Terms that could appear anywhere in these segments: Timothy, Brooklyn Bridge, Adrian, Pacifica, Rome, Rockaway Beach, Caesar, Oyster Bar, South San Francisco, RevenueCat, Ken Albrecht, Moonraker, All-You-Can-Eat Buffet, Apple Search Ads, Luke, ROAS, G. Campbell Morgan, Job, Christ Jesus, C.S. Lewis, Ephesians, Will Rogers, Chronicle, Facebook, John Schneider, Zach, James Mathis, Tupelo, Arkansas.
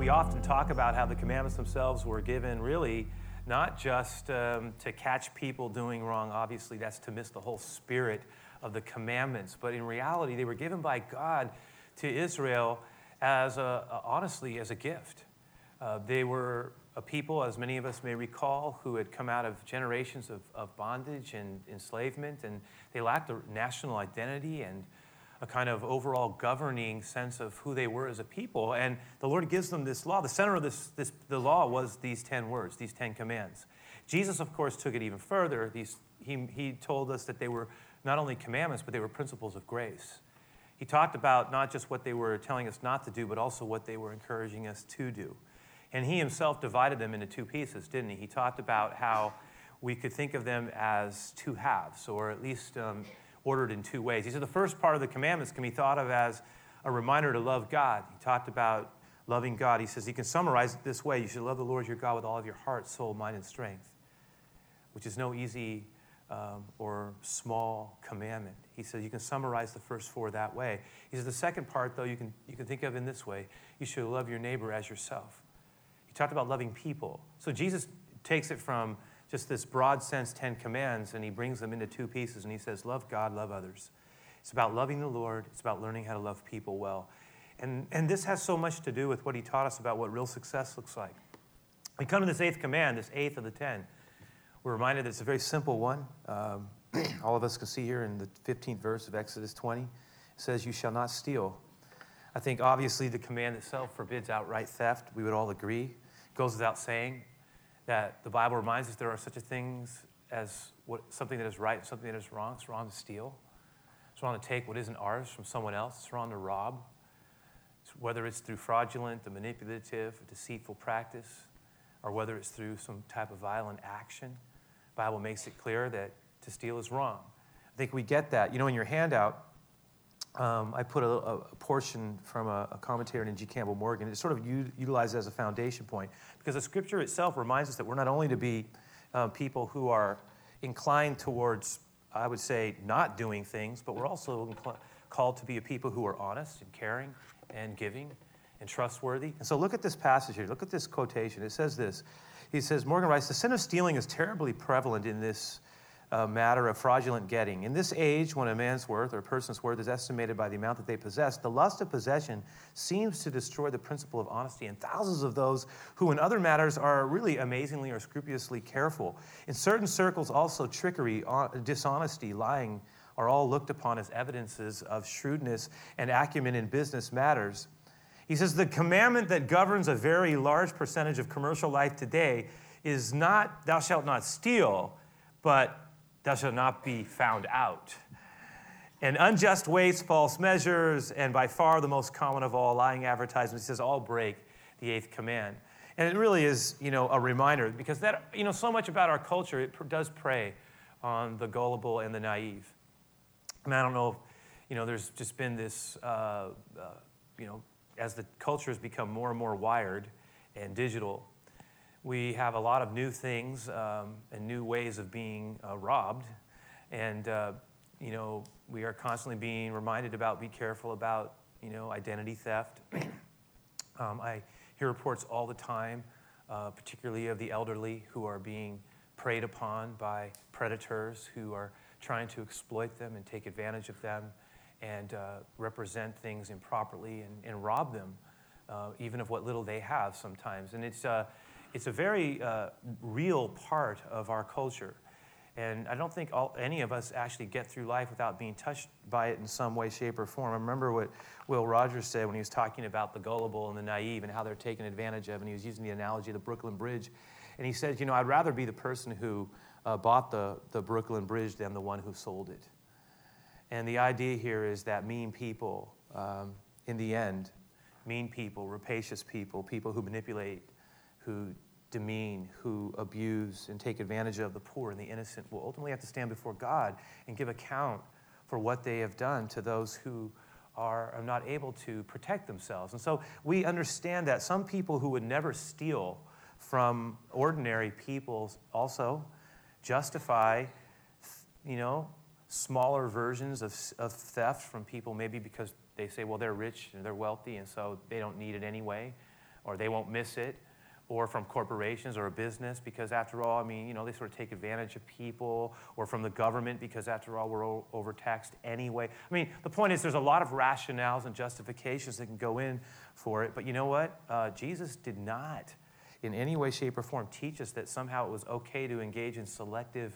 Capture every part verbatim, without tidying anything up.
We often talk about how the commandments themselves were given really not just um, to catch people doing wrong. Obviously, that's to miss the whole spirit of the commandments. But in reality, they were given by God to Israel as a, honestly, as a gift. Uh, they were a people, as many of us may recall, who had come out of generations of, of bondage and enslavement, and they lacked a national identity and a kind of overall governing sense of who they were as a people. And the Lord gives them this law. The center of this, this the law was these ten words, these ten commands. Jesus, of course, took it even further. These, he, he told us that they were not only commandments, but they were principles of grace. He talked about not just what they were telling us not to do, but also what they were encouraging us to do. And he himself divided them into two pieces, didn't he? He talked about how we could think of them as two halves, or at least um, ordered in two ways. He said the first part of the commandments can be thought of as a reminder to love God. He talked about loving God. He says he can summarize it this way. You should love the Lord your God with all of your heart, soul, mind, and strength, which is no easy um, or small commandment. He says you can summarize the first four that way. He says the second part, though, you can, you can think of in this way. You should love your neighbor as yourself. He talked about loving people. So Jesus takes it from just this broad sense, ten commands, and he brings them into two pieces, and he says, love God, love others. It's about loving the Lord. It's about learning how to love people well. And, and this has so much to do with what he taught us about what real success looks like. We come to this eighth command, this eighth of the ten. We're reminded that it's a very simple one. Um, all of us can see here in the fifteenth verse of Exodus twenty, it says, you shall not steal. I think obviously the command itself forbids outright theft. We would all agree. It goes without saying that the Bible reminds us there are such a things as what, something that is right and something that is wrong. It's wrong to steal. It's wrong to take what isn't ours from someone else. It's wrong to rob, it's, whether it's through fraudulent or manipulative or deceitful practice, or whether it's through some type of violent action. The Bible makes it clear that to steal is wrong. I think we get that. You know, in your handout, Um, I put a, a portion from a, a commentary in G. Campbell Morgan. It's sort of u- utilized as a foundation point because the scripture itself reminds us that we're not only to be uh, people who are inclined towards, I would say, not doing things, but we're also incl- called to be a people who are honest and caring and giving and trustworthy. And so look at this passage here. Look at this quotation. It says this. He says, Morgan writes, the sin of stealing is terribly prevalent in this a matter of fraudulent getting. In this age, when a man's worth or a person's worth is estimated by the amount that they possess, the lust of possession seems to destroy the principle of honesty, and thousands of those who in other matters are really amazingly or scrupulously careful. In certain circles also, trickery, dishonesty, lying are all looked upon as evidences of shrewdness and acumen in business matters. He says the commandment that governs a very large percentage of commercial life today is not, thou shalt not steal, but thou shalt not be found out. And unjust weights, false measures, and by far the most common of all, lying advertisements, says all break the eighth command. And it really is, you know, a reminder because that, you know, so much about our culture, it does prey on the gullible and the naive. And I don't know, if, you know, there's just been this, uh, uh, you know, as the culture has become more and more wired and digital, we have a lot of new things um, and new ways of being uh, robbed. And, uh, you know, we are constantly being reminded about be careful about, you know, identity theft. um, I hear reports all the time, uh, particularly of the elderly who are being preyed upon by predators who are trying to exploit them and take advantage of them and uh, represent things improperly and, and rob them, uh, even of what little they have sometimes. And it's... Uh, It's a very uh, real part of our culture. And I don't think all, any of us actually get through life without being touched by it in some way, shape, or form. I remember what Will Rogers said when he was talking about the gullible and the naive and how they're taken advantage of. And he was using the analogy of the Brooklyn Bridge. And he said, you know, I'd rather be the person who uh, bought the, the Brooklyn Bridge than the one who sold it. And the idea here is that mean people, um, in the end, mean people, rapacious people, people who manipulate, who demean, who abuse and take advantage of the poor and the innocent will ultimately have to stand before God and give account for what they have done to those who are, are not able to protect themselves. And so we understand that some people who would never steal from ordinary people also justify, you know, smaller versions of, of theft from people, maybe because they say, well, they're rich and they're wealthy and so they don't need it anyway. or they won't miss it, or from corporations or a business, because after all, I mean, you know, they sort of take advantage of people, or from the government, because after all, we're o- overtaxed anyway. I mean, the point is there's a lot of rationales and justifications that can go in for it, but you know what? Uh, Jesus did not in any way, shape, or form teach us that somehow it was okay to engage in selective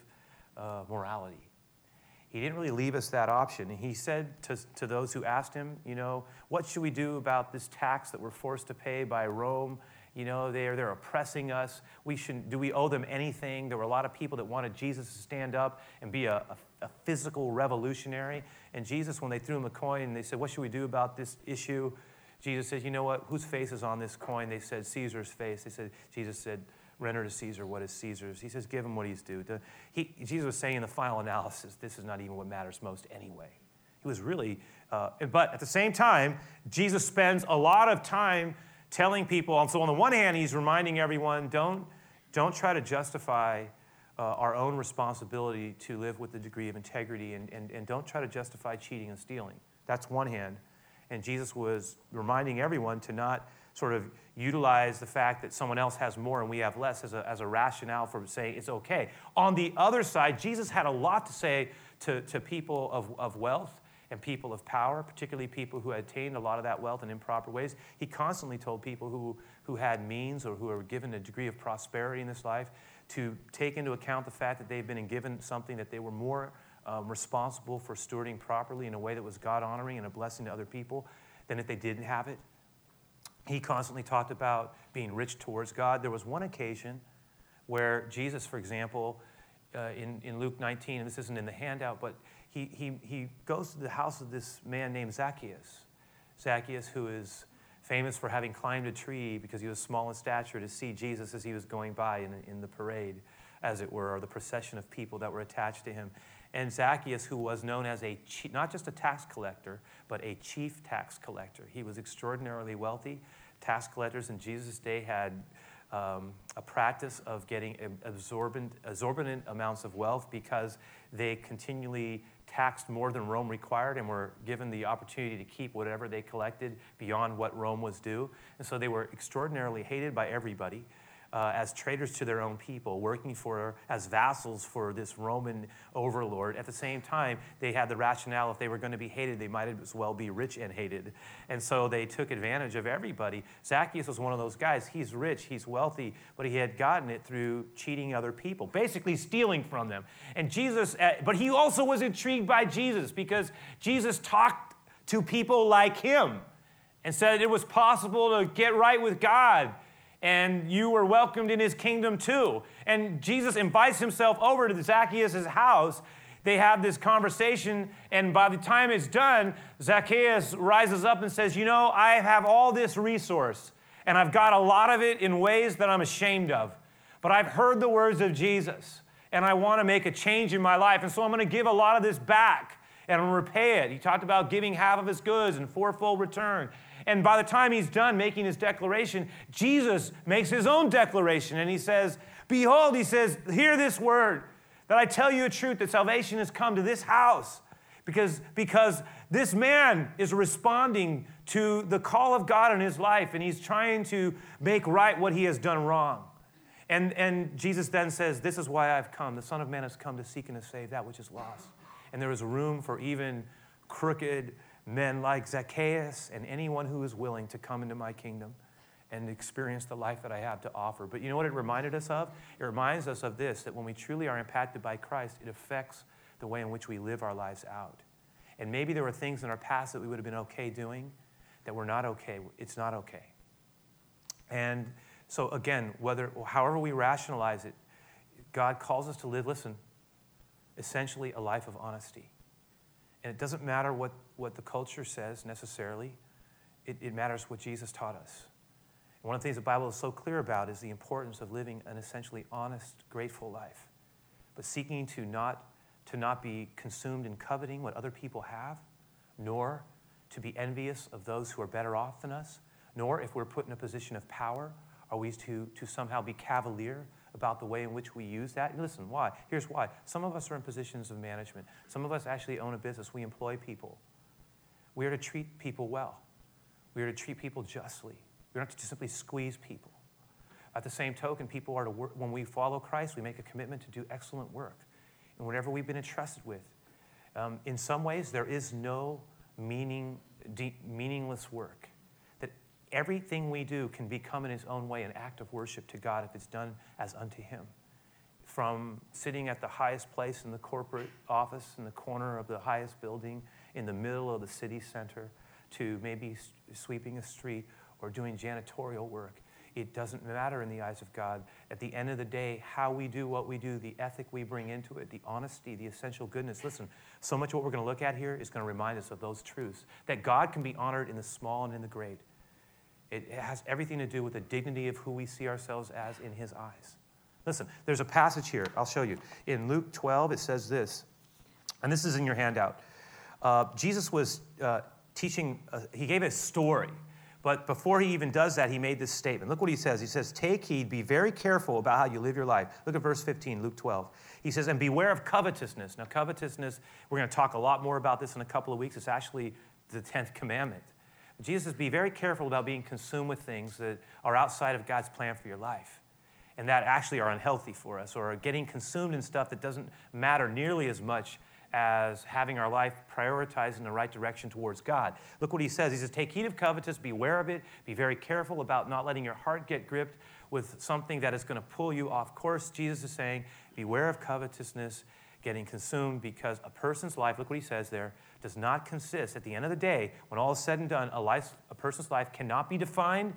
uh, morality. He didn't really leave us that option. And he said to, to those who asked him, you know, what should we do about this tax that we're forced to pay by Rome? You know, they're, they're oppressing us. We shouldn't, do we owe them anything? There were a lot of people that wanted Jesus to stand up and be a, a, a physical revolutionary. And Jesus, when they threw him a coin, they said, what should we do about this issue? Jesus says, you know what, whose face is on this coin? They said, Caesar's face. They said, Jesus said, render to Caesar what is Caesar's. He says, give him what he's due. He, Jesus was saying in the final analysis, this is not even what matters most anyway. He was really, uh, but at the same time, Jesus spends a lot of time telling people, and so on the one hand, he's reminding everyone, don't, don't try to justify uh, our own responsibility to live with a degree of integrity, and, and, and don't try to justify cheating and stealing. That's one hand. And Jesus was reminding everyone to not sort of utilize the fact that someone else has more and we have less as a, as a rationale for saying it's okay. On the other side, Jesus had a lot to say to, to people of, of wealth, and people of power, particularly people who had attained a lot of that wealth in improper ways. He constantly told people who, who had means or who were given a degree of prosperity in this life to take into account the fact that they've been given something that they were more um, responsible for stewarding properly in a way that was God-honoring and a blessing to other people than if they didn't have it. He constantly talked about being rich towards God. There was one occasion where Jesus, for example, uh, in, in Luke nineteen, and this isn't in the handout, but He, he he goes to the house of this man named Zacchaeus. Zacchaeus, who is famous for having climbed a tree because he was small in stature, to see Jesus as he was going by in, in the parade, as it were, or the procession of people that were attached to him. And Zacchaeus, who was known as a chief, not just a tax collector, but a chief tax collector. He was extraordinarily wealthy. Tax collectors in Jesus' day had Um, a practice of getting absorbent, exorbitant amounts of wealth because they continually taxed more than Rome required and were given the opportunity to keep whatever they collected beyond what Rome was due. And so they were extraordinarily hated by everybody uh, as traitors to their own people, working for as vassals for this Roman overlord. At the same time, they had the rationale if they were going to be hated, they might as well be rich and hated. And so they took advantage of everybody. Zacchaeus was one of those guys. He's rich, he's wealthy, but he had gotten it through cheating other people, basically stealing from them. And Jesus, but he also was intrigued by Jesus because Jesus talked to people like him and said it was possible to get right with God, and you were welcomed in his kingdom too. And Jesus invites himself over to Zacchaeus' house. They have this conversation, and by the time it's done, Zacchaeus rises up and says, you know, I have all this resource, and I've got a lot of it in ways that I'm ashamed of. But I've heard the words of Jesus, and I want to make a change in my life, and so I'm going to give a lot of this back, and I'm going to repay it. He talked about giving half of his goods and fourfold return. And by the time he's done making his declaration, Jesus makes his own declaration. And he says, behold, he says, hear this word, that I tell you a truth, that salvation has come to this house. Because, because this man is responding to the call of God in his life, and he's trying to make right what he has done wrong. And, and Jesus then says, this is why I've come. The Son of Man has come to seek and to save that which is lost. And there is room for even crooked men like Zacchaeus and anyone who is willing to come into my kingdom and experience the life that I have to offer. But you know what it reminded us of? It reminds us of this, that when we truly are impacted by Christ, it affects the way in which we live our lives out. And maybe there were things in our past that we would have been okay doing that we're not okay. It's not okay. And so again, whether however we rationalize it, God calls us to live, listen, essentially a life of honesty. And it doesn't matter what, what the culture says necessarily. It, it matters what Jesus taught us. And one of the things the Bible is so clear about is the importance of living an essentially honest, grateful life, but seeking to not, to not be consumed in coveting what other people have, nor to be envious of those who are better off than us, nor if we're put in a position of power, are we to, to somehow be cavalier about the way in which we use that. And listen, why? Here's why. Some of us are in positions of management. Some of us actually own a business. We employ people. We are to treat people well. We are to treat people justly. You're not to simply squeeze people. At the same token, people are to work. When we follow Christ, we make a commitment to do excellent work. And whatever we've been entrusted with, um, in some ways, there is no meaning, deep, meaningless work. That everything we do can become in its own way an act of worship to God if it's done as unto him. From sitting at the highest place in the corporate office, in the corner of the highest building, in the middle of the city center, to maybe sweeping a street or doing janitorial work. It doesn't matter in the eyes of God. At the end of the day, how we do what we do, the ethic we bring into it, the honesty, the essential goodness. Listen, so much of what we're going to look at here is going to remind us of those truths, that God can be honored in the small and in the great. It has everything to do with the dignity of who we see ourselves as in his eyes. Listen, there's a passage here. I'll show you. In Luke twelve, it says this, and this is in your handout. Uh, Jesus was uh, teaching, uh, he gave a story. But before he even does that, he made this statement. Look what he says. He says, take heed, be very careful about how you live your life. Look at verse fifteen, Luke twelve. He says, and beware of covetousness. Now, covetousness, we're going to talk a lot more about this in a couple of weeks. It's actually the tenth commandment. But Jesus says, be very careful about being consumed with things that are outside of God's plan for your life and that actually are unhealthy for us, or are getting consumed in stuff that doesn't matter nearly as much as having our life prioritized in the right direction towards God. Look what he says. He says, take heed of covetousness, beware of it, be very careful about not letting your heart get gripped with something that is going to pull you off course. Jesus is saying, beware of covetousness, getting consumed, because a person's life, look what he says there, does not consist. At the end of the day, when all is said and done, a, life, a person's life cannot be defined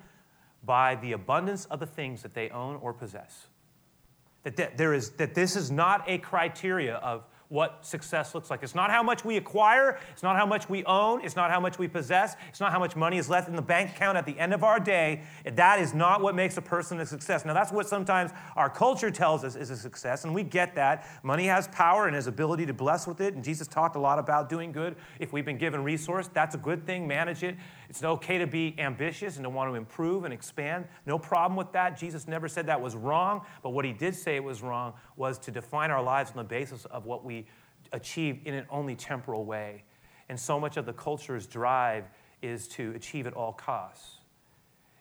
by the abundance of the things that they own or possess. That there is, that this is not a criteria of what success looks like. It's not how much we acquire. It's not how much we own. It's not how much we possess. It's not how much money is left in the bank account at the end of our day. That is not what makes a person a success. Now, that's what sometimes our culture tells us is a success, and we get that. Money has power and his ability to bless with it, and Jesus talked a lot about doing good. If we've been given resource, that's a good thing. Manage it. It's okay to be ambitious and to want to improve and expand. No problem with that. Jesus never said that was wrong, but what he did say was wrong was to define our lives on the basis of what we achieve in an only temporal way. And so much of the culture's drive is to achieve at all costs.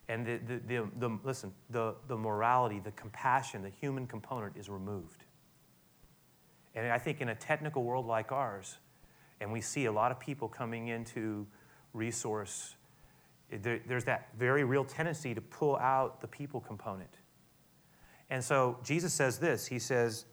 And the, the, the, the listen, the, the morality, the compassion, the human component is removed. And I think in a technical world like ours, and we see a lot of people coming into resource, there, there's that very real tendency to pull out the people component. And so Jesus says this. He says,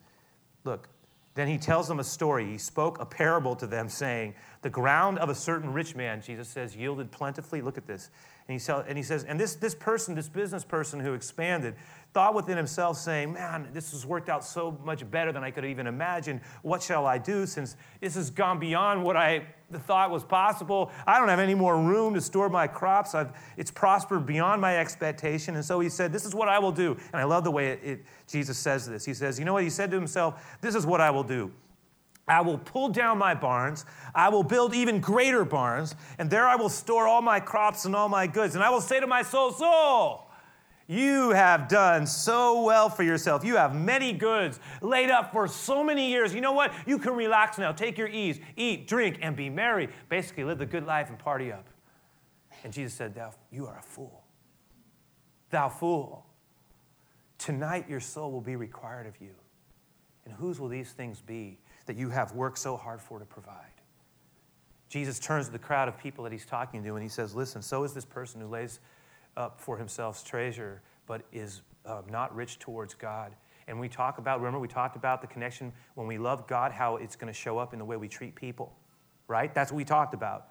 look, then he tells them a story. He spoke a parable to them, saying, the ground of a certain rich man, Jesus says, yielded plentifully. Look at this. And he, sell, and he says, and this, this person, this business person who expanded, thought within himself, saying, man, this has worked out so much better than I could even imagine. What shall I do, since this has gone beyond what I thought was possible? I don't have any more room to store my crops. I've, it's prospered beyond my expectation. And so he said, this is what I will do. And I love the way it, it, Jesus says this. He says, you know what? He said to himself, this is what I will do. I will pull down my barns, I will build even greater barns, and there I will store all my crops and all my goods. And I will say to my soul, soul, you have done so well for yourself. You have many goods laid up for so many years. You know what? You can relax now, take your ease, eat, drink, and be merry. Basically, live the good life and party up. And Jesus said, thou, you are a fool. Thou fool. Tonight your soul will be required of you. And whose will these things be that you have worked so hard for to provide? Jesus turns to the crowd of people that he's talking to, and he says, listen, so is this person who lays up for himself treasure, but is uh, not rich towards God. And we talk about, remember we talked about the connection when we love God, how it's going to show up in the way we treat people, right? That's what we talked about.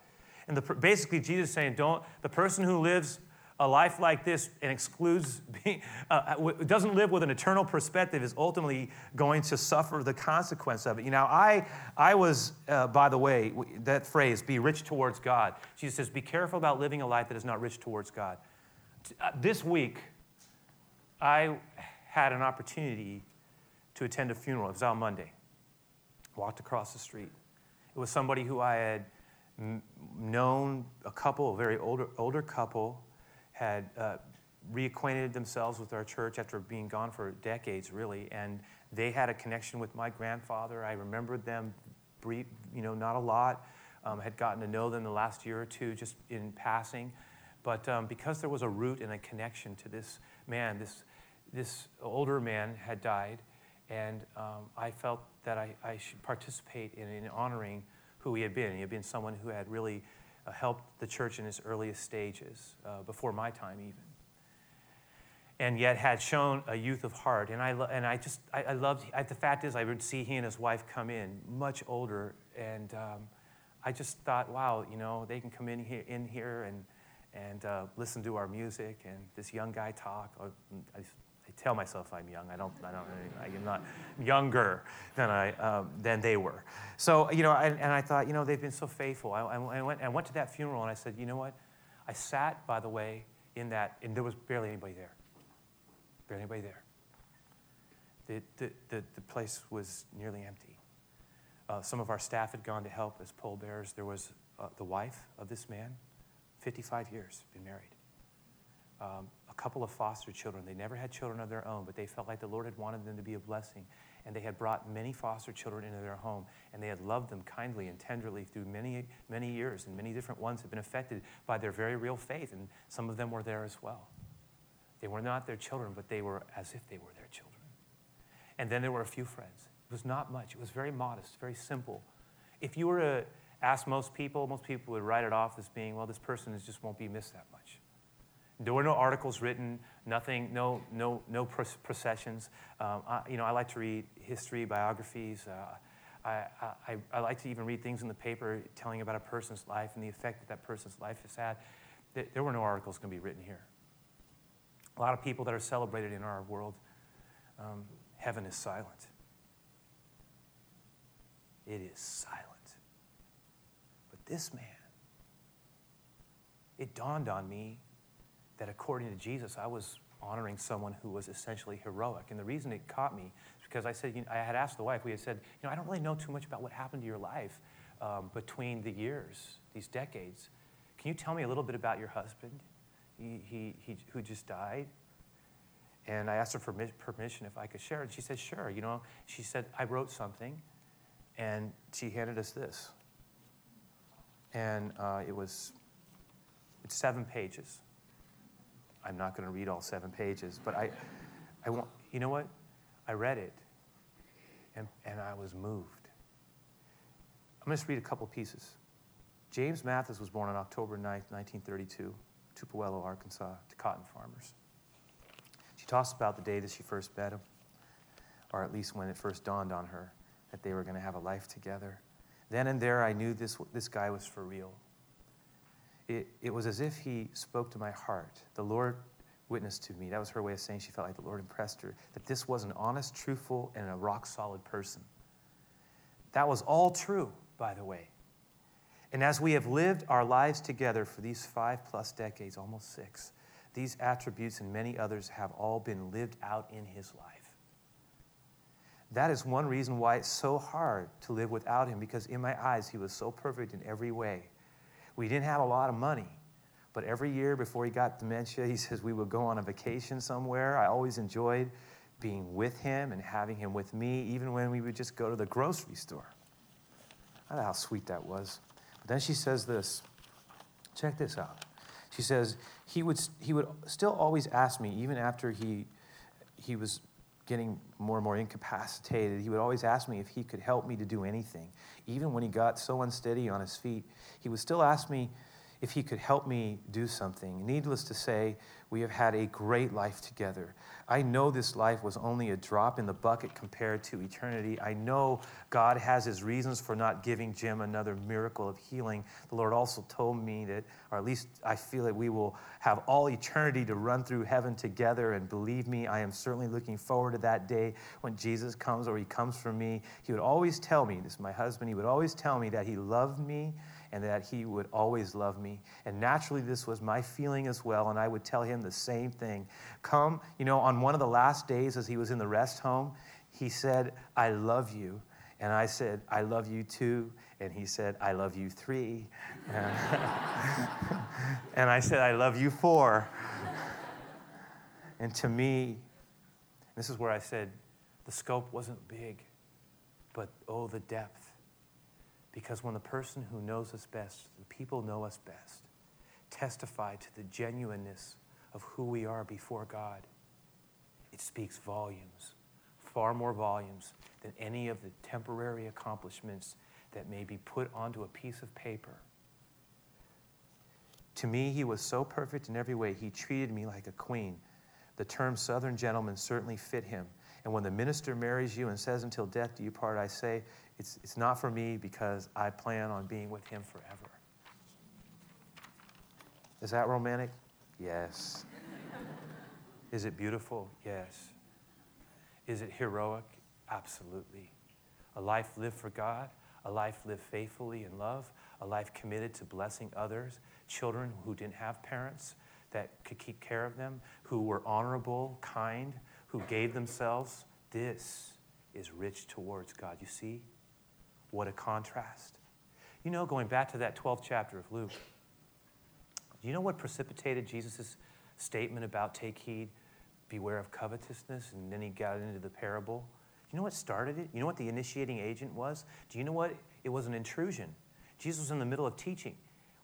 And the, basically Jesus is saying, don't, the person who lives a life like this and excludes, being, uh, doesn't live with an eternal perspective is ultimately going to suffer the consequence of it. You know, I I was, uh, by the way, that phrase, be rich towards God. Jesus says, be careful about living a life that is not rich towards God. Uh, this week, I had an opportunity to attend a funeral. It was on Monday. Walked across the street. It was somebody who I had m- known, a couple, a very older older couple, had uh, reacquainted themselves with our church after being gone for decades, really, and they had a connection with my grandfather. I remembered them, brief, you know, not a lot. Um, had gotten to know them the last year or two, just in passing, But um, because there was a root and a connection to this man, this this older man had died, and um, I felt that I, I should participate in, in honoring who he had been. He had been someone who had really uh, helped the church in its earliest stages, uh, before my time even, and yet had shown a youth of heart. And I and I just I, I loved. I, the fact is, I would see he and his wife come in much older, and um, I just thought, wow, you know, they can come in here in here and. and uh, listen to our music and this young guy talk. Or I, I tell myself I'm young. I don't. I don't. I'm not younger than I um, than they were. So you know, I, and I thought, you know, they've been so faithful. I, I went. I went to that funeral and I said, you know what? I sat, by the way, in that, and there was barely anybody there. Barely anybody there. The the the, the place was nearly empty. Uh, some of our staff had gone to help as pole bearers. There was uh, the wife of this man. fifty-five years, been married. Um, a couple of foster children. They never had children of their own, but they felt like the Lord had wanted them to be a blessing. And they had brought many foster children into their home, and they had loved them kindly and tenderly through many, many years, and many different ones had been affected by their very real faith, and some of them were there as well. They were not their children, but they were as if they were their children. And then there were a few friends. It was not much. It was very modest, very simple. If you were a Ask most people, most people would write it off as being, well, this person is just won't be missed that much. There were no articles written, nothing, no no no processions. Um, I, you know, I like to read history, biographies. Uh, I, I I like to even read things in the paper telling about a person's life and the effect that that person's life has had. There were no articles going to be written here. A lot of people that are celebrated in our world, um, heaven is silent. It is silent. This man, it dawned on me that according to Jesus, I was honoring someone who was essentially heroic. And the reason it caught me is because I said, you know, I had asked the wife, we had said, you know, I don't really know too much about what happened to your life um, between the years, these decades. Can you tell me a little bit about your husband he, he, he, who just died? And I asked her for permission if I could share. And she said, sure. You know, she said, I wrote something. And she handed us this. And uh, it was it's seven pages. I'm not going to read all seven pages, but I, I want you know what? I read it, and and I was moved. I'm going to just read a couple pieces. James Mathis was born on October ninth, nineteen thirty-two, Tupelo, Arkansas, to cotton farmers. She talks about the day that she first met him, or at least when it first dawned on her that they were going to have a life together. Then and there, I knew this this guy was for real. It it was as if he spoke to my heart. The Lord witnessed to me. That was her way of saying she felt like the Lord impressed her, that this was an honest, truthful, and a rock-solid person. That was all true, by the way. And as we have lived our lives together for these five-plus decades, almost six, these attributes and many others have all been lived out in his life. That is one reason why it's so hard to live without him, because in my eyes, he was so perfect in every way. We didn't have a lot of money, but every year before he got dementia, he says we would go on a vacation somewhere. I always enjoyed being with him and having him with me, even when we would just go to the grocery store. I don't know how sweet that was. But then she says this. Check this out. She says, he would he would still always ask me, even after he he was getting more and more incapacitated, he would always ask me if he could help me to do anything. Even when he got so unsteady on his feet, he would still ask me if he could help me do something. Needless to say, we have had a great life together. I know this life was only a drop in the bucket compared to eternity. I know God has his reasons for not giving Jim another miracle of healing. The Lord also told me that, or at least I feel that we will have all eternity to run through heaven together. And believe me, I am certainly looking forward to that day when Jesus comes or he comes for me. He would always tell me, this is my husband, he would always tell me that he loved me and that he would always love me. And naturally, this was my feeling as well, and I would tell him the same thing. Come, you know, on one of the last days as he was in the rest home, he said, I love you. And I said, I love you too. And he said, I love you three. And I said, I love you four. And to me, this is where I said, the scope wasn't big, but oh, the depth. Because when the person who knows us best, the people know us best, testify to the genuineness of who we are before God, it speaks volumes, far more volumes than any of the temporary accomplishments that may be put onto a piece of paper. To me, he was so perfect in every way. He treated me like a queen. The term Southern gentleman certainly fit him. And when the minister marries you and says, until death do you part, I say, it's, it's not for me because I plan on being with him forever. Is that romantic? Yes. Is it beautiful? Yes. Is it heroic? Absolutely. A life lived for God, a life lived faithfully in love, a life committed to blessing others, children who didn't have parents that could keep care of them, who were honorable, kind, who gave themselves. This is rich towards God. You see? What a contrast. You know, going back to that twelfth chapter of Luke, do you know what precipitated Jesus' statement about take heed, beware of covetousness, and then he got into the parable? You know what started it? You know what the initiating agent was? Do you know what? It was an intrusion. Jesus was in the middle of teaching.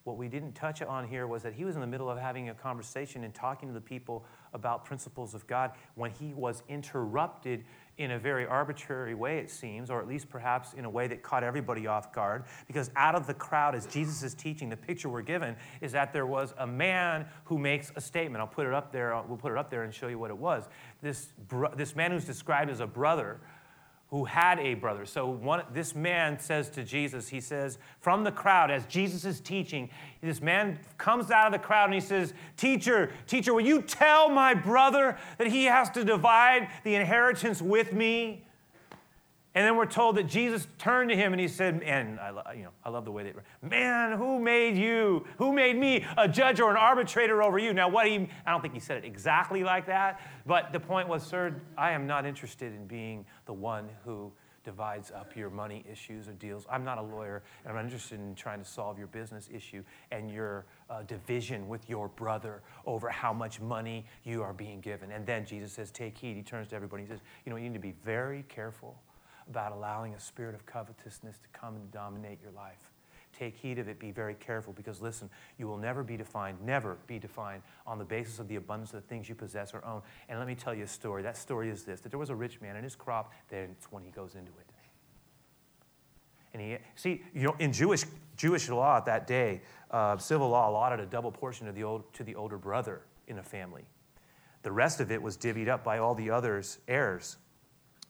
What we didn't touch on here was that he was in the middle of having a conversation and talking to the people about principles of God when he was interrupted in a very arbitrary way, it seems, or at least perhaps in a way that caught everybody off guard, because out of the crowd as Jesus is teaching, the picture we're given is that there was a man who makes a statement. I'll put it up there. We'll put it up there and show you what it was. This bro- this man who's described as a brother who had a brother. So one, this man says to Jesus, he says, from the crowd, as Jesus is teaching, this man comes out of the crowd and he says, Teacher, teacher, will you tell my brother that he has to divide the inheritance with me? And then we're told that Jesus turned to him and he said, and I, lo- you know, I love the way that, man, who made you? Who made me a judge or an arbitrator over you? Now, what he, I don't think he said it exactly like that, but the point was, sir, I am not interested in being the one who divides up your money issues or deals. I'm not a lawyer, and I'm not interested in trying to solve your business issue and your uh, division with your brother over how much money you are being given. And then Jesus says, take heed. He turns to everybody. He says, you know, you need to be very careful about allowing a spirit of covetousness to come and dominate your life. Take heed of it, be very careful, because listen, you will never be defined, never be defined on the basis of the abundance of the things you possess or own. And let me tell you a story. That story is this, that there was a rich man and his crop, then it's when he goes into it. And he, see, you know, in Jewish Jewish law at that day, uh, civil law allotted a double portion of the old, to the older brother in a family. The rest of it was divvied up by all the others' heirs.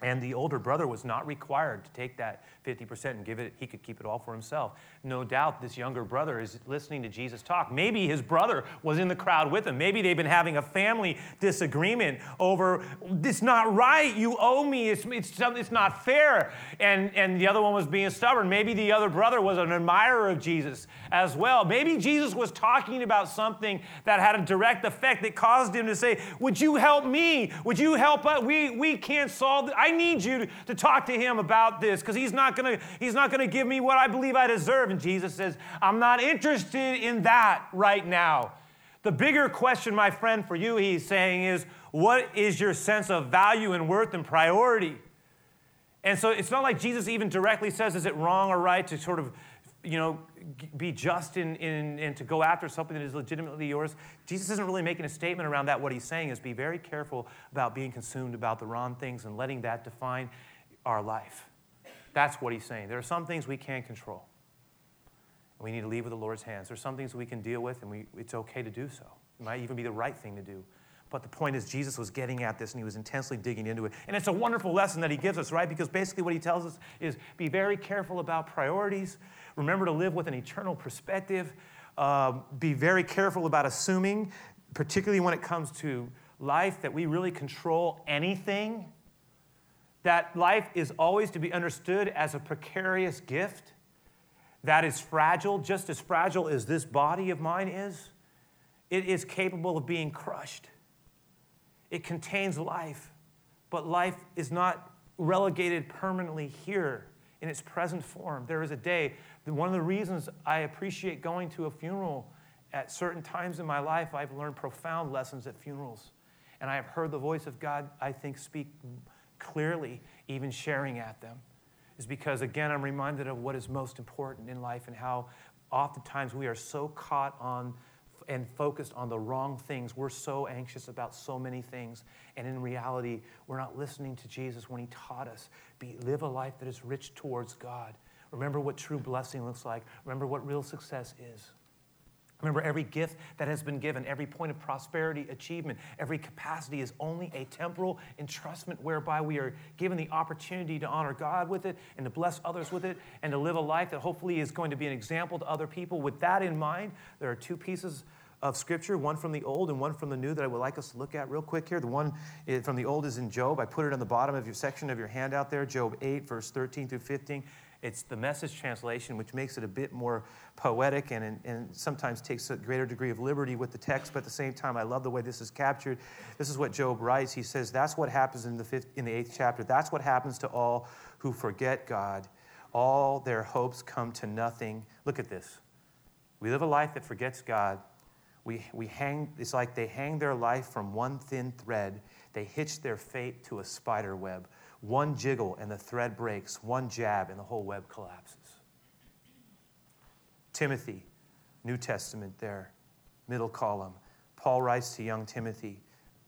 And the older brother was not required to take that fifty percent and give it, he could keep it all for himself. No doubt this younger brother is listening to Jesus talk. Maybe his brother was in the crowd with him. Maybe they've been having a family disagreement over, it's not right, you owe me, it's it's, it's not fair. And, and the other one was being stubborn. Maybe the other brother was an admirer of Jesus as well. Maybe Jesus was talking about something that had a direct effect that caused him to say, would you help me? Would you help us? We, we can't solve this. I need you to talk to him about this because he's not going to he's not going to give me what I believe I deserve. And Jesus says, I'm not interested in that right now. The bigger question, my friend, for you, he's saying is, what is your sense of value and worth and priority? And so it's not like Jesus even directly says, is it wrong or right to sort of, you know, be just in, in and to go after something that is legitimately yours. Jesus isn't really making a statement around that. What he's saying is be very careful about being consumed about the wrong things and letting that define our life. That's what he's saying. There are some things we can't control. We need to leave with the Lord's hands. There's some things we can deal with, and we, it's okay to do so. It might even be the right thing to do. But the point is Jesus was getting at this, and he was intensely digging into it. And it's a wonderful lesson that he gives us, right? Because basically what he tells us is be very careful about priorities. Remember to live with an eternal perspective. Uh, be very careful about assuming, particularly when it comes to life, that we really control anything. That life is always to be understood as a precarious gift that is fragile, just as fragile as this body of mine is. It is capable of being crushed. It contains life, but life is not relegated permanently here in its present form. There is a day. One of the reasons I appreciate going to a funeral at certain times in my life, I've learned profound lessons at funerals. And I have heard the voice of God, I think, speak clearly, even sharing at them. It's because, again, I'm reminded of what is most important in life and how oftentimes we are so caught on and focused on the wrong things. We're so anxious about so many things. And in reality, we're not listening to Jesus when he taught us, be, live a life that is rich towards God. Remember what true blessing looks like. Remember what real success is. Remember, every gift that has been given, every point of prosperity, achievement, every capacity is only a temporal entrustment whereby we are given the opportunity to honor God with it and to bless others with it and to live a life that hopefully is going to be an example to other people. With that in mind, there are two pieces of Scripture, one from the Old and one from the New, that I would like us to look at real quick here. The one from the Old is in Job. I put it on the bottom of your section of your handout there, Job eight, verse thirteen through fifteen. It's the Message translation, which makes it a bit more poetic and, and sometimes takes a greater degree of liberty with the text. But at the same time, I love the way this is captured. This is what Job writes. He says, that's what happens in the fifth, in the eighth chapter. That's what happens to all who forget God. All their hopes come to nothing. Look at this. We live a life that forgets God. We, we hang. It's like they hang their life from one thin thread. They hitch their fate to a spider web. One jiggle and the thread breaks, one jab and the whole web collapses. Timothy, New Testament there, middle column. Paul writes to young Timothy,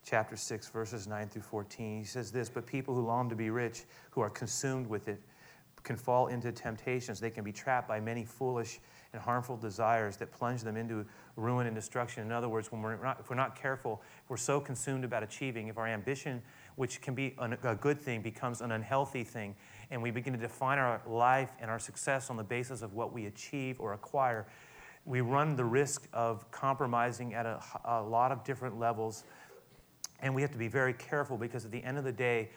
chapter six, verses nine through fourteen. He says this, but people who long to be rich, who are consumed with it, can fall into temptations. They can be trapped by many foolish and harmful desires that plunge them into ruin and destruction. In other words, when we're not, if we're not careful, if we're so consumed about achieving, if our ambition, which can be a good thing, becomes an unhealthy thing, and we begin to define our life and our success on the basis of what we achieve or acquire, we run the risk of compromising at a, a lot of different levels. And we have to be very careful, because at the end of the day,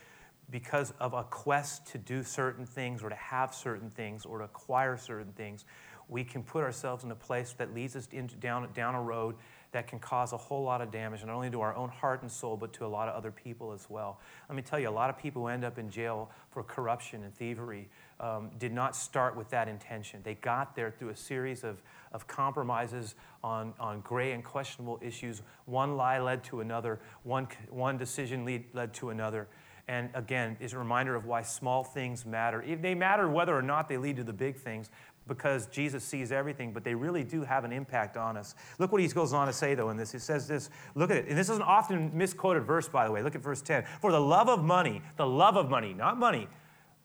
because of a quest to do certain things or to have certain things or to acquire certain things, we can put ourselves in a place that leads us into, down, down a road that can cause a whole lot of damage, not only to our own heart and soul, but to a lot of other people as well. Let me tell you, a lot of people who end up in jail for corruption and thievery um, did not start with that intention. They got there through a series of, of compromises on, on gray and questionable issues. One lie led to another. One, one decision lead, led to another. And again, it's a reminder of why small things matter. They matter whether or not they lead to the big things, because Jesus sees everything, but they really do have an impact on us. Look what he goes on to say, though, in this. He says this, look at it. And this is an often misquoted verse, by the way. Look at verse ten. For the love of money, the love of money, not money.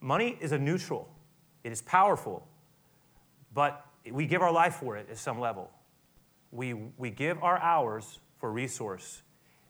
Money is a neutral. It is powerful. But we give our life for it at some level. We, we give our hours for resource.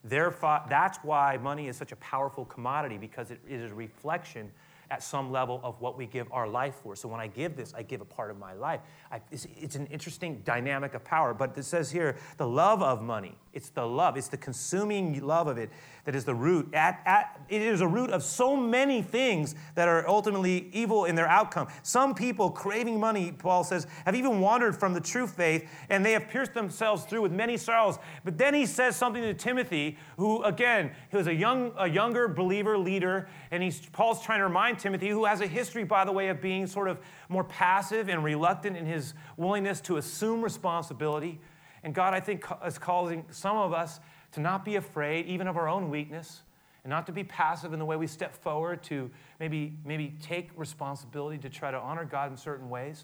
Therefore, that's why money is such a powerful commodity, because it is a reflection at some level of what we give our life for. So when I give this, I give a part of my life. I, it's, it's an interesting dynamic of power. But it says here, the love of money. It's the love. It's the consuming love of it that is the root. At, at, it is a root of so many things that are ultimately evil in their outcome. Some people craving money, Paul says, have even wandered from the true faith, and they have pierced themselves through with many sorrows. But then he says something to Timothy, who, again, he was a, young, a younger believer leader, and he's, Paul's trying to remind Timothy, who has a history, by the way, of being sort of more passive and reluctant in his willingness to assume responsibility. And God, I think, is calling some of us to not be afraid even of our own weakness, and not to be passive in the way we step forward to maybe, maybe take responsibility to try to honor God in certain ways.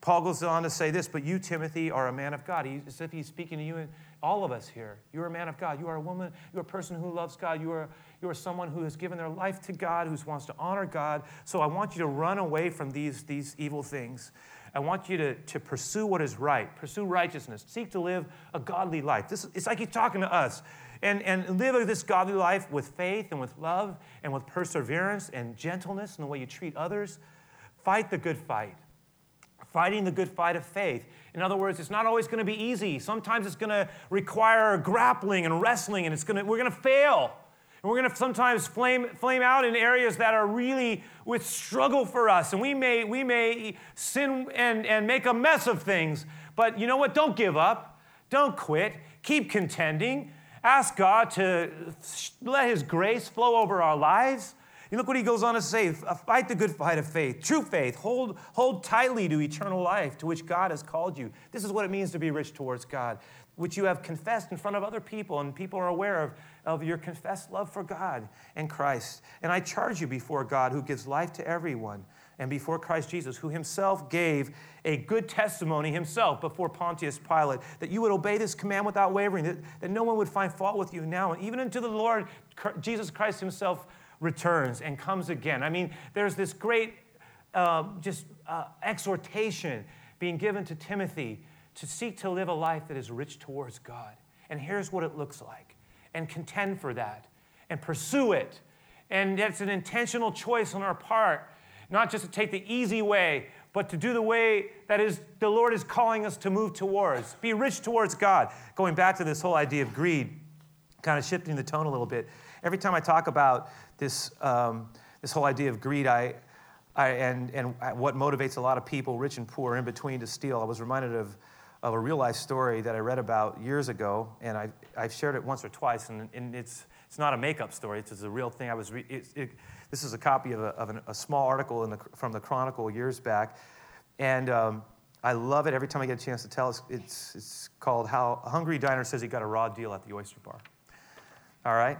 Paul goes on to say this, but you, Timothy, are a man of God. He, as if he's speaking to you and all of us here. You're a man of God. You are a woman. You're a person who loves God. You are, you are someone who has given their life to God, who wants to honor God. So I want you to run away from these, these evil things. I want you to, to pursue what is right. Pursue righteousness. Seek to live a godly life. This, it's like he's talking to us. And, and live this godly life with faith and with love and with perseverance and gentleness in the way you treat others. Fight the good fight. Fighting the good fight of faith. In other words, it's not always going to be easy. Sometimes it's going to require grappling and wrestling, and it's going to, we're going to fail. And we're going to sometimes flame, flame out in areas that are really with struggle for us. And we may, we may sin and, and make a mess of things. But you know what? Don't give up. Don't quit. Keep contending. Ask God to let his grace flow over our lives. And look what he goes on to say, fight the good fight of faith, true faith, hold, hold tightly to eternal life to which God has called you. This is what it means to be rich towards God. which you have confessed in front of other people, and people are aware of, of your confessed love for God and Christ. And I charge you before God, who gives life to everyone, and before Christ Jesus, who himself gave a good testimony himself before Pontius Pilate, that you would obey this command without wavering, that, that no one would find fault with you now, and even until the Lord Jesus Christ himself returns and comes again. I mean, there's this great uh, just uh, exhortation being given to Timothy to seek to live a life that is rich towards God. And here's what it looks like. And contend for that. And pursue it. And that's an intentional choice on our part, not just to take the easy way, but to do the way that is the Lord is calling us to move towards. Be rich towards God. Going back to this whole idea of greed, kind of shifting the tone a little bit. Every time I talk about this um, this whole idea of greed, I... I, and and what motivates a lot of people, rich and poor, in between, to steal. I was reminded of, of a real-life story that I read about years ago, and I, I've shared it once or twice, and, and it's it's not a make-up story. It's, it's a real thing. I was re- it, it, this is a copy of a, of an, a small article in the, from the Chronicle years back, and um, I love it every time I get a chance to tell it. It's, it's called How a Hungry Diner Says He Got a Raw Deal at the Oyster Bar. All right?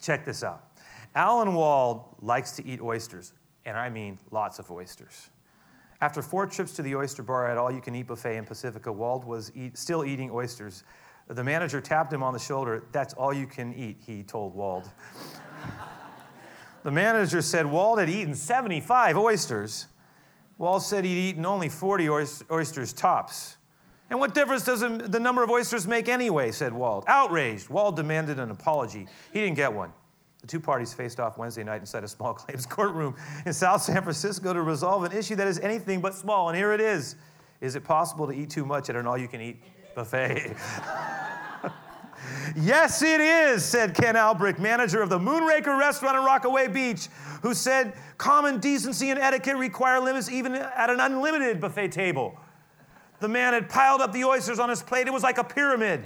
Check this out. Alan Wald likes to eat oysters. And I mean lots of oysters. After four trips to the Oyster Bar at All-You-Can-Eat Buffet in Pacifica, Wald was eat, still eating oysters. The manager tapped him on the shoulder. "That's all you can eat," he told Wald. The manager said Wald had eaten seventy-five oysters. Wald said he'd eaten only forty oysters tops. "And what difference does the number of oysters make anyway?" said Wald. Outraged, Wald demanded an apology. He didn't get one. The two parties faced off Wednesday night inside a small claims courtroom in South San Francisco to resolve an issue that is anything but small. And here it is. Is it possible to eat too much at an all-you-can-eat buffet? Yes, it is, said Ken Albrecht, manager of the Moonraker restaurant in Rockaway Beach, who said common decency and etiquette require limits even at an unlimited buffet table. The man had piled up the oysters on his plate. It was like a pyramid.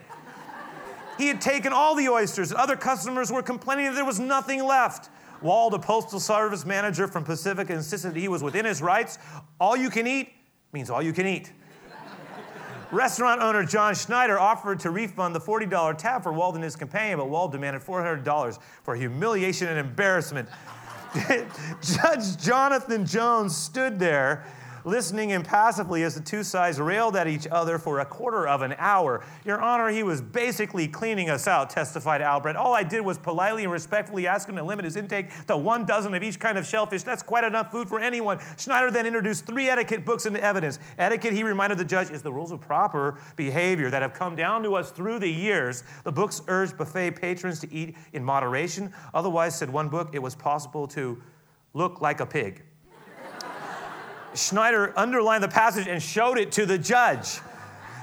He had taken all the oysters, and other customers were complaining that there was nothing left. Wald, a postal service manager from Pacifica, insisted that he was within his rights. All you can eat means all you can eat. Restaurant owner John Schneider offered to refund the forty dollars tab for Wald and his companion, but Wald demanded four hundred dollars for humiliation and embarrassment. Judge Jonathan Jones stood there, listening impassively as the two sides railed at each other for a quarter of an hour. "Your Honor, he was basically cleaning us out," testified Albrecht. "All I did was politely and respectfully ask him to limit his intake to one dozen of each kind of shellfish. That's quite enough food for anyone." Schneider then introduced three etiquette books into evidence. Etiquette, he reminded the judge, is the rules of proper behavior that have come down to us through the years. The books urged buffet patrons to eat in moderation. Otherwise, said one book, it was possible to look like a pig. Schneider underlined the passage and showed it to the judge.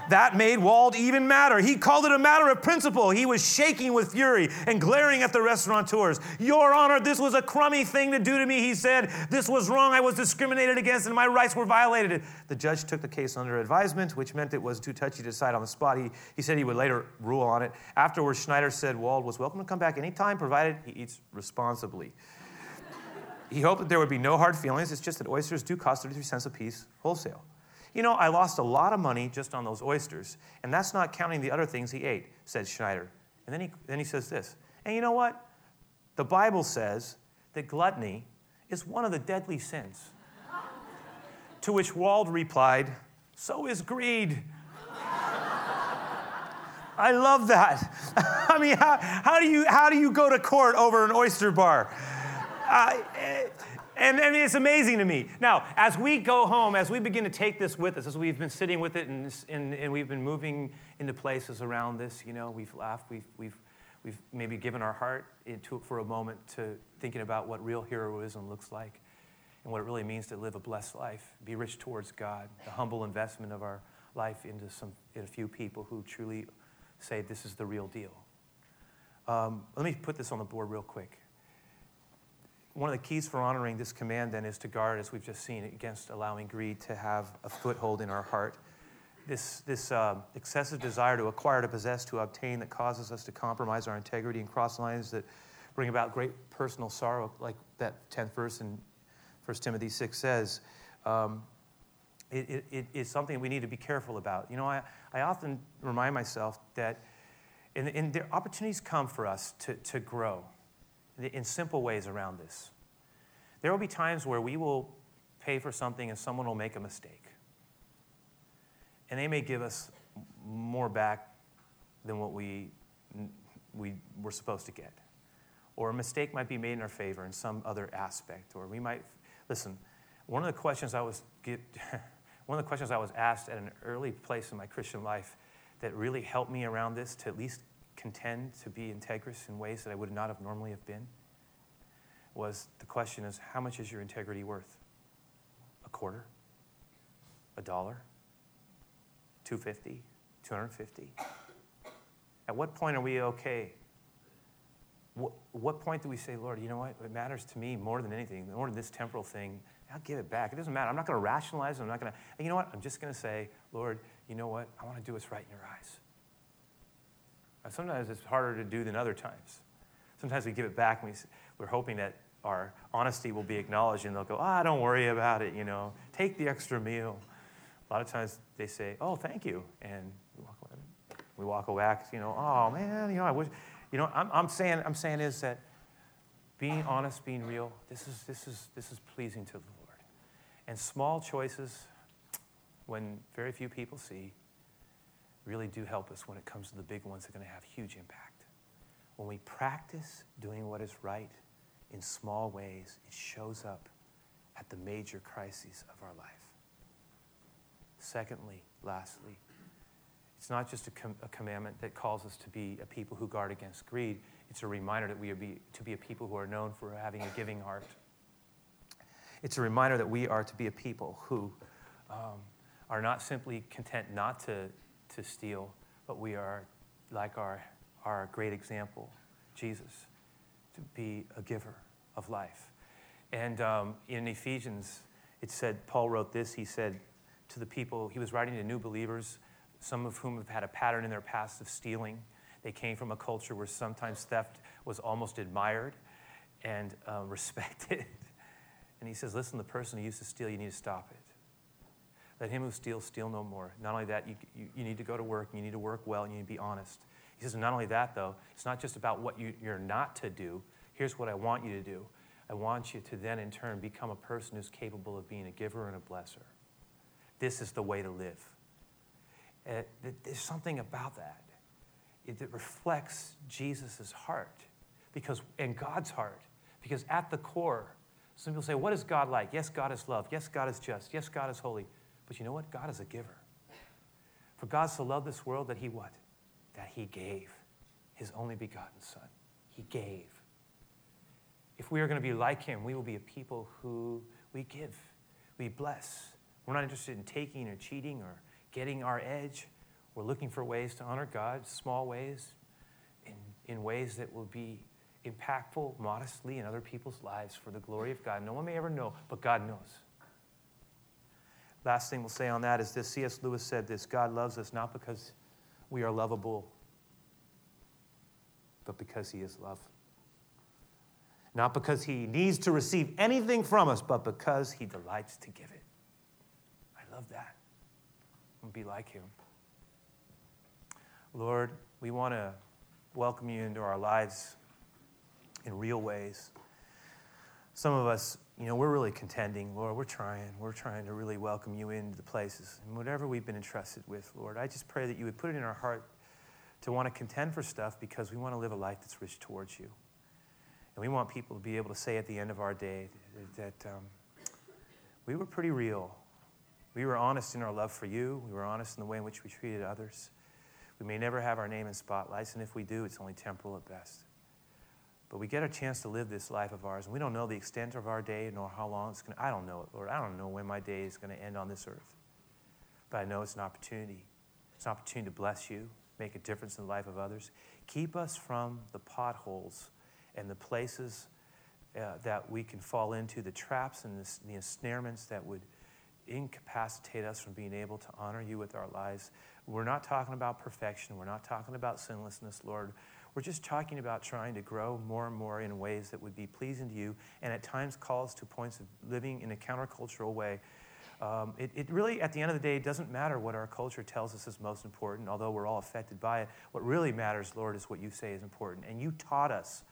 That made Wald even madder. He called it a matter of principle. He was shaking with fury and glaring at the restaurateurs. "Your Honor, this was a crummy thing to do to me," he said. "This was wrong. I was discriminated against, and my rights were violated." The judge took the case under advisement, which meant it was too touchy to decide on the spot. He, he said he would later rule on it. Afterwards, Schneider said Wald was welcome to come back anytime, provided he eats responsibly. He hoped that there would be no hard feelings. It's just that oysters do cost thirty-three cents a piece wholesale. "You know, I lost a lot of money just on those oysters, and that's not counting the other things he ate," said Schneider. And then he then he says this, "And you know what? The Bible says that gluttony is one of the deadly sins." To which Wald replied, "So is greed." I love that. I mean, how, how do you how do you go to court over an oyster bar? Uh, and, and it's amazing to me. Now, as we go home, as we begin to take this with us, as we've been sitting with it and, and, and we've been moving into places around this, you know, we've laughed, we've, we've, we've maybe given our heart into it for a moment to thinking about what real heroism looks like and what it really means to live a blessed life, be rich towards God, the humble investment of our life into some in a few people who truly say this is the real deal. Um, let me put this on the board real quick. One of the keys for honoring this command, then, is to guard, as we've just seen, against allowing greed to have a foothold in our heart. This, this uh, excessive desire to acquire, to possess, to obtain, that causes us to compromise our integrity and cross lines that bring about great personal sorrow, like that tenth verse in First Timothy six says. Um, it, it, it is something we need to be careful about. You know, I, I often remind myself that and, and the opportunities come for us to, to grow in simple ways around this. There will be times where we will pay for something and someone will make a mistake. And they may give us more back than what we we were supposed to get. Or a mistake might be made in our favor in some other aspect. Or we might, listen, one of the questions I was get, one of the questions I was asked at an early place in my Christian life that really helped me around this to at least contend to be integrous in ways that I would not have normally have been was the question is, how much is your integrity worth? A quarter? A dollar? two hundred fifty dollars? two hundred fifty dollars? At what point are we okay? What, what point do we say, Lord, you know what? It matters to me more than anything, more than this temporal thing. I'll give it back. It doesn't matter. I'm not going to rationalize it. I'm not going to, you know what? I'm just going to say, Lord, you know what? I want to do what's right in your eyes. Now, sometimes it's harder to do than other times. Sometimes we give it back, and we, we're hoping that our honesty will be acknowledged, and they'll go, ah, oh, don't worry about it, you know. Take the extra meal. A lot of times they say, oh, thank you, and we walk away. We walk away, you know, oh, man, you know, I wish, you know, I'm, I'm saying, I'm saying is that being honest, being real, this is, this is, this is pleasing to the Lord. And small choices, when very few people see, really do help us when it comes to the big ones that are going to have huge impact. When we practice doing what is right in small ways, it shows up at the major crises of our life. Secondly, lastly, it's not just a, com- a commandment that calls us to be a people who guard against greed. It's a reminder that we are be, to be a people who are known for having a giving heart. It's a reminder that we are to be a people who um, are not simply content not to, to steal, but we are, like our, our great example, Jesus, to be a giver of life. And um, in Ephesians, it said, Paul wrote this, he said to the people, he was writing to new believers, some of whom have had a pattern in their past of stealing. They came from a culture where sometimes theft was almost admired and uh, respected. And he says, listen, the person who used to steal, you need to stop it. Let him who steals steal no more. Not only that, you, you, you need to go to work, and you need to work well, and you need to be honest. He says, not only that, though, it's not just about what you, you're not to do. Here's what I want you to do. I want you to then, in turn, become a person who's capable of being a giver and a blesser. This is the way to live. Uh, there's something about that. It, it reflects Jesus' heart because, and God's heart. Because at the core, some people say, what is God like? Yes, God is love. Yes, God is just. Yes, God is holy. But you know what? God is a giver. For God so loved this world that he what? That he gave his only begotten son. He gave. If we are going to be like him, we will be a people who we give, we bless. We're not interested in taking or cheating or getting our edge. We're looking for ways to honor God, small ways, in, in ways that will be impactful modestly in other people's lives for the glory of God. No one may ever know, but God knows. Last thing we'll say on that is this. C S Lewis said this, God loves us not because we are lovable, but because he is love. Not because he needs to receive anything from us, but because he delights to give it. I love that. Be like him. Lord, we want to welcome you into our lives in real ways. Some of us, you know, we're really contending, Lord, we're trying. We're trying to really welcome you into the places. And whatever we've been entrusted with, Lord, I just pray that you would put it in our heart to want to contend for stuff because we want to live a life that's rich towards you. And we want people to be able to say at the end of our day that, that um, we were pretty real. We were honest in our love for you. We were honest in the way in which we treated others. We may never have our name in spotlights, and if we do, it's only temporal at best. But we get a chance to live this life of ours, and we don't know the extent of our day nor how long it's going to. I don't know it, Lord. I don't know when my day is going to end on this earth. But I know it's an opportunity. It's an opportunity to bless you, make a difference in the life of others. Keep us from the potholes and the places uh, that we can fall into, the traps and the, the ensnarements that would incapacitate us from being able to honor you with our lives. We're not talking about perfection. We're not talking about sinlessness, Lord. We're just talking about trying to grow more and more in ways that would be pleasing to you and at times calls to points of living in a countercultural way Um, it, it really, at the end of the day, it doesn't matter what our culture tells us is most important, although we're all affected by it. What really matters, Lord, is what you say is important. And you taught us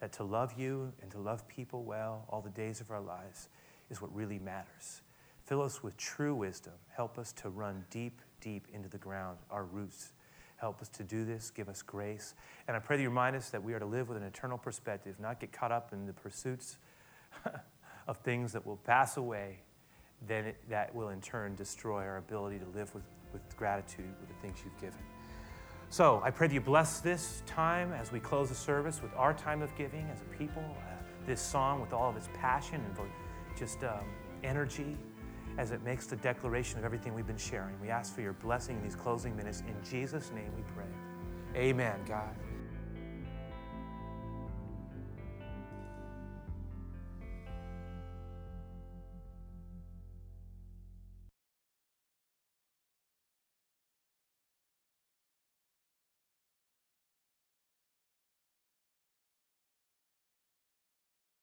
that to love you and to love people well all the days of our lives is what really matters. Fill us with true wisdom. Help us to run deep, deep into the ground, our roots. Help us to do this. Give us grace. And I pray that you remind us that we are to live with an eternal perspective, not get caught up in the pursuits of things that will pass away, then it, that will in turn destroy our ability to live with, with gratitude with the things you've given. So I pray that you bless this time as we close the service with our time of giving as a people, uh, this song with all of its passion and just um, energy as it makes the declaration of everything we've been sharing. We ask for your blessing in these closing minutes. In Jesus' name we pray. Amen, God.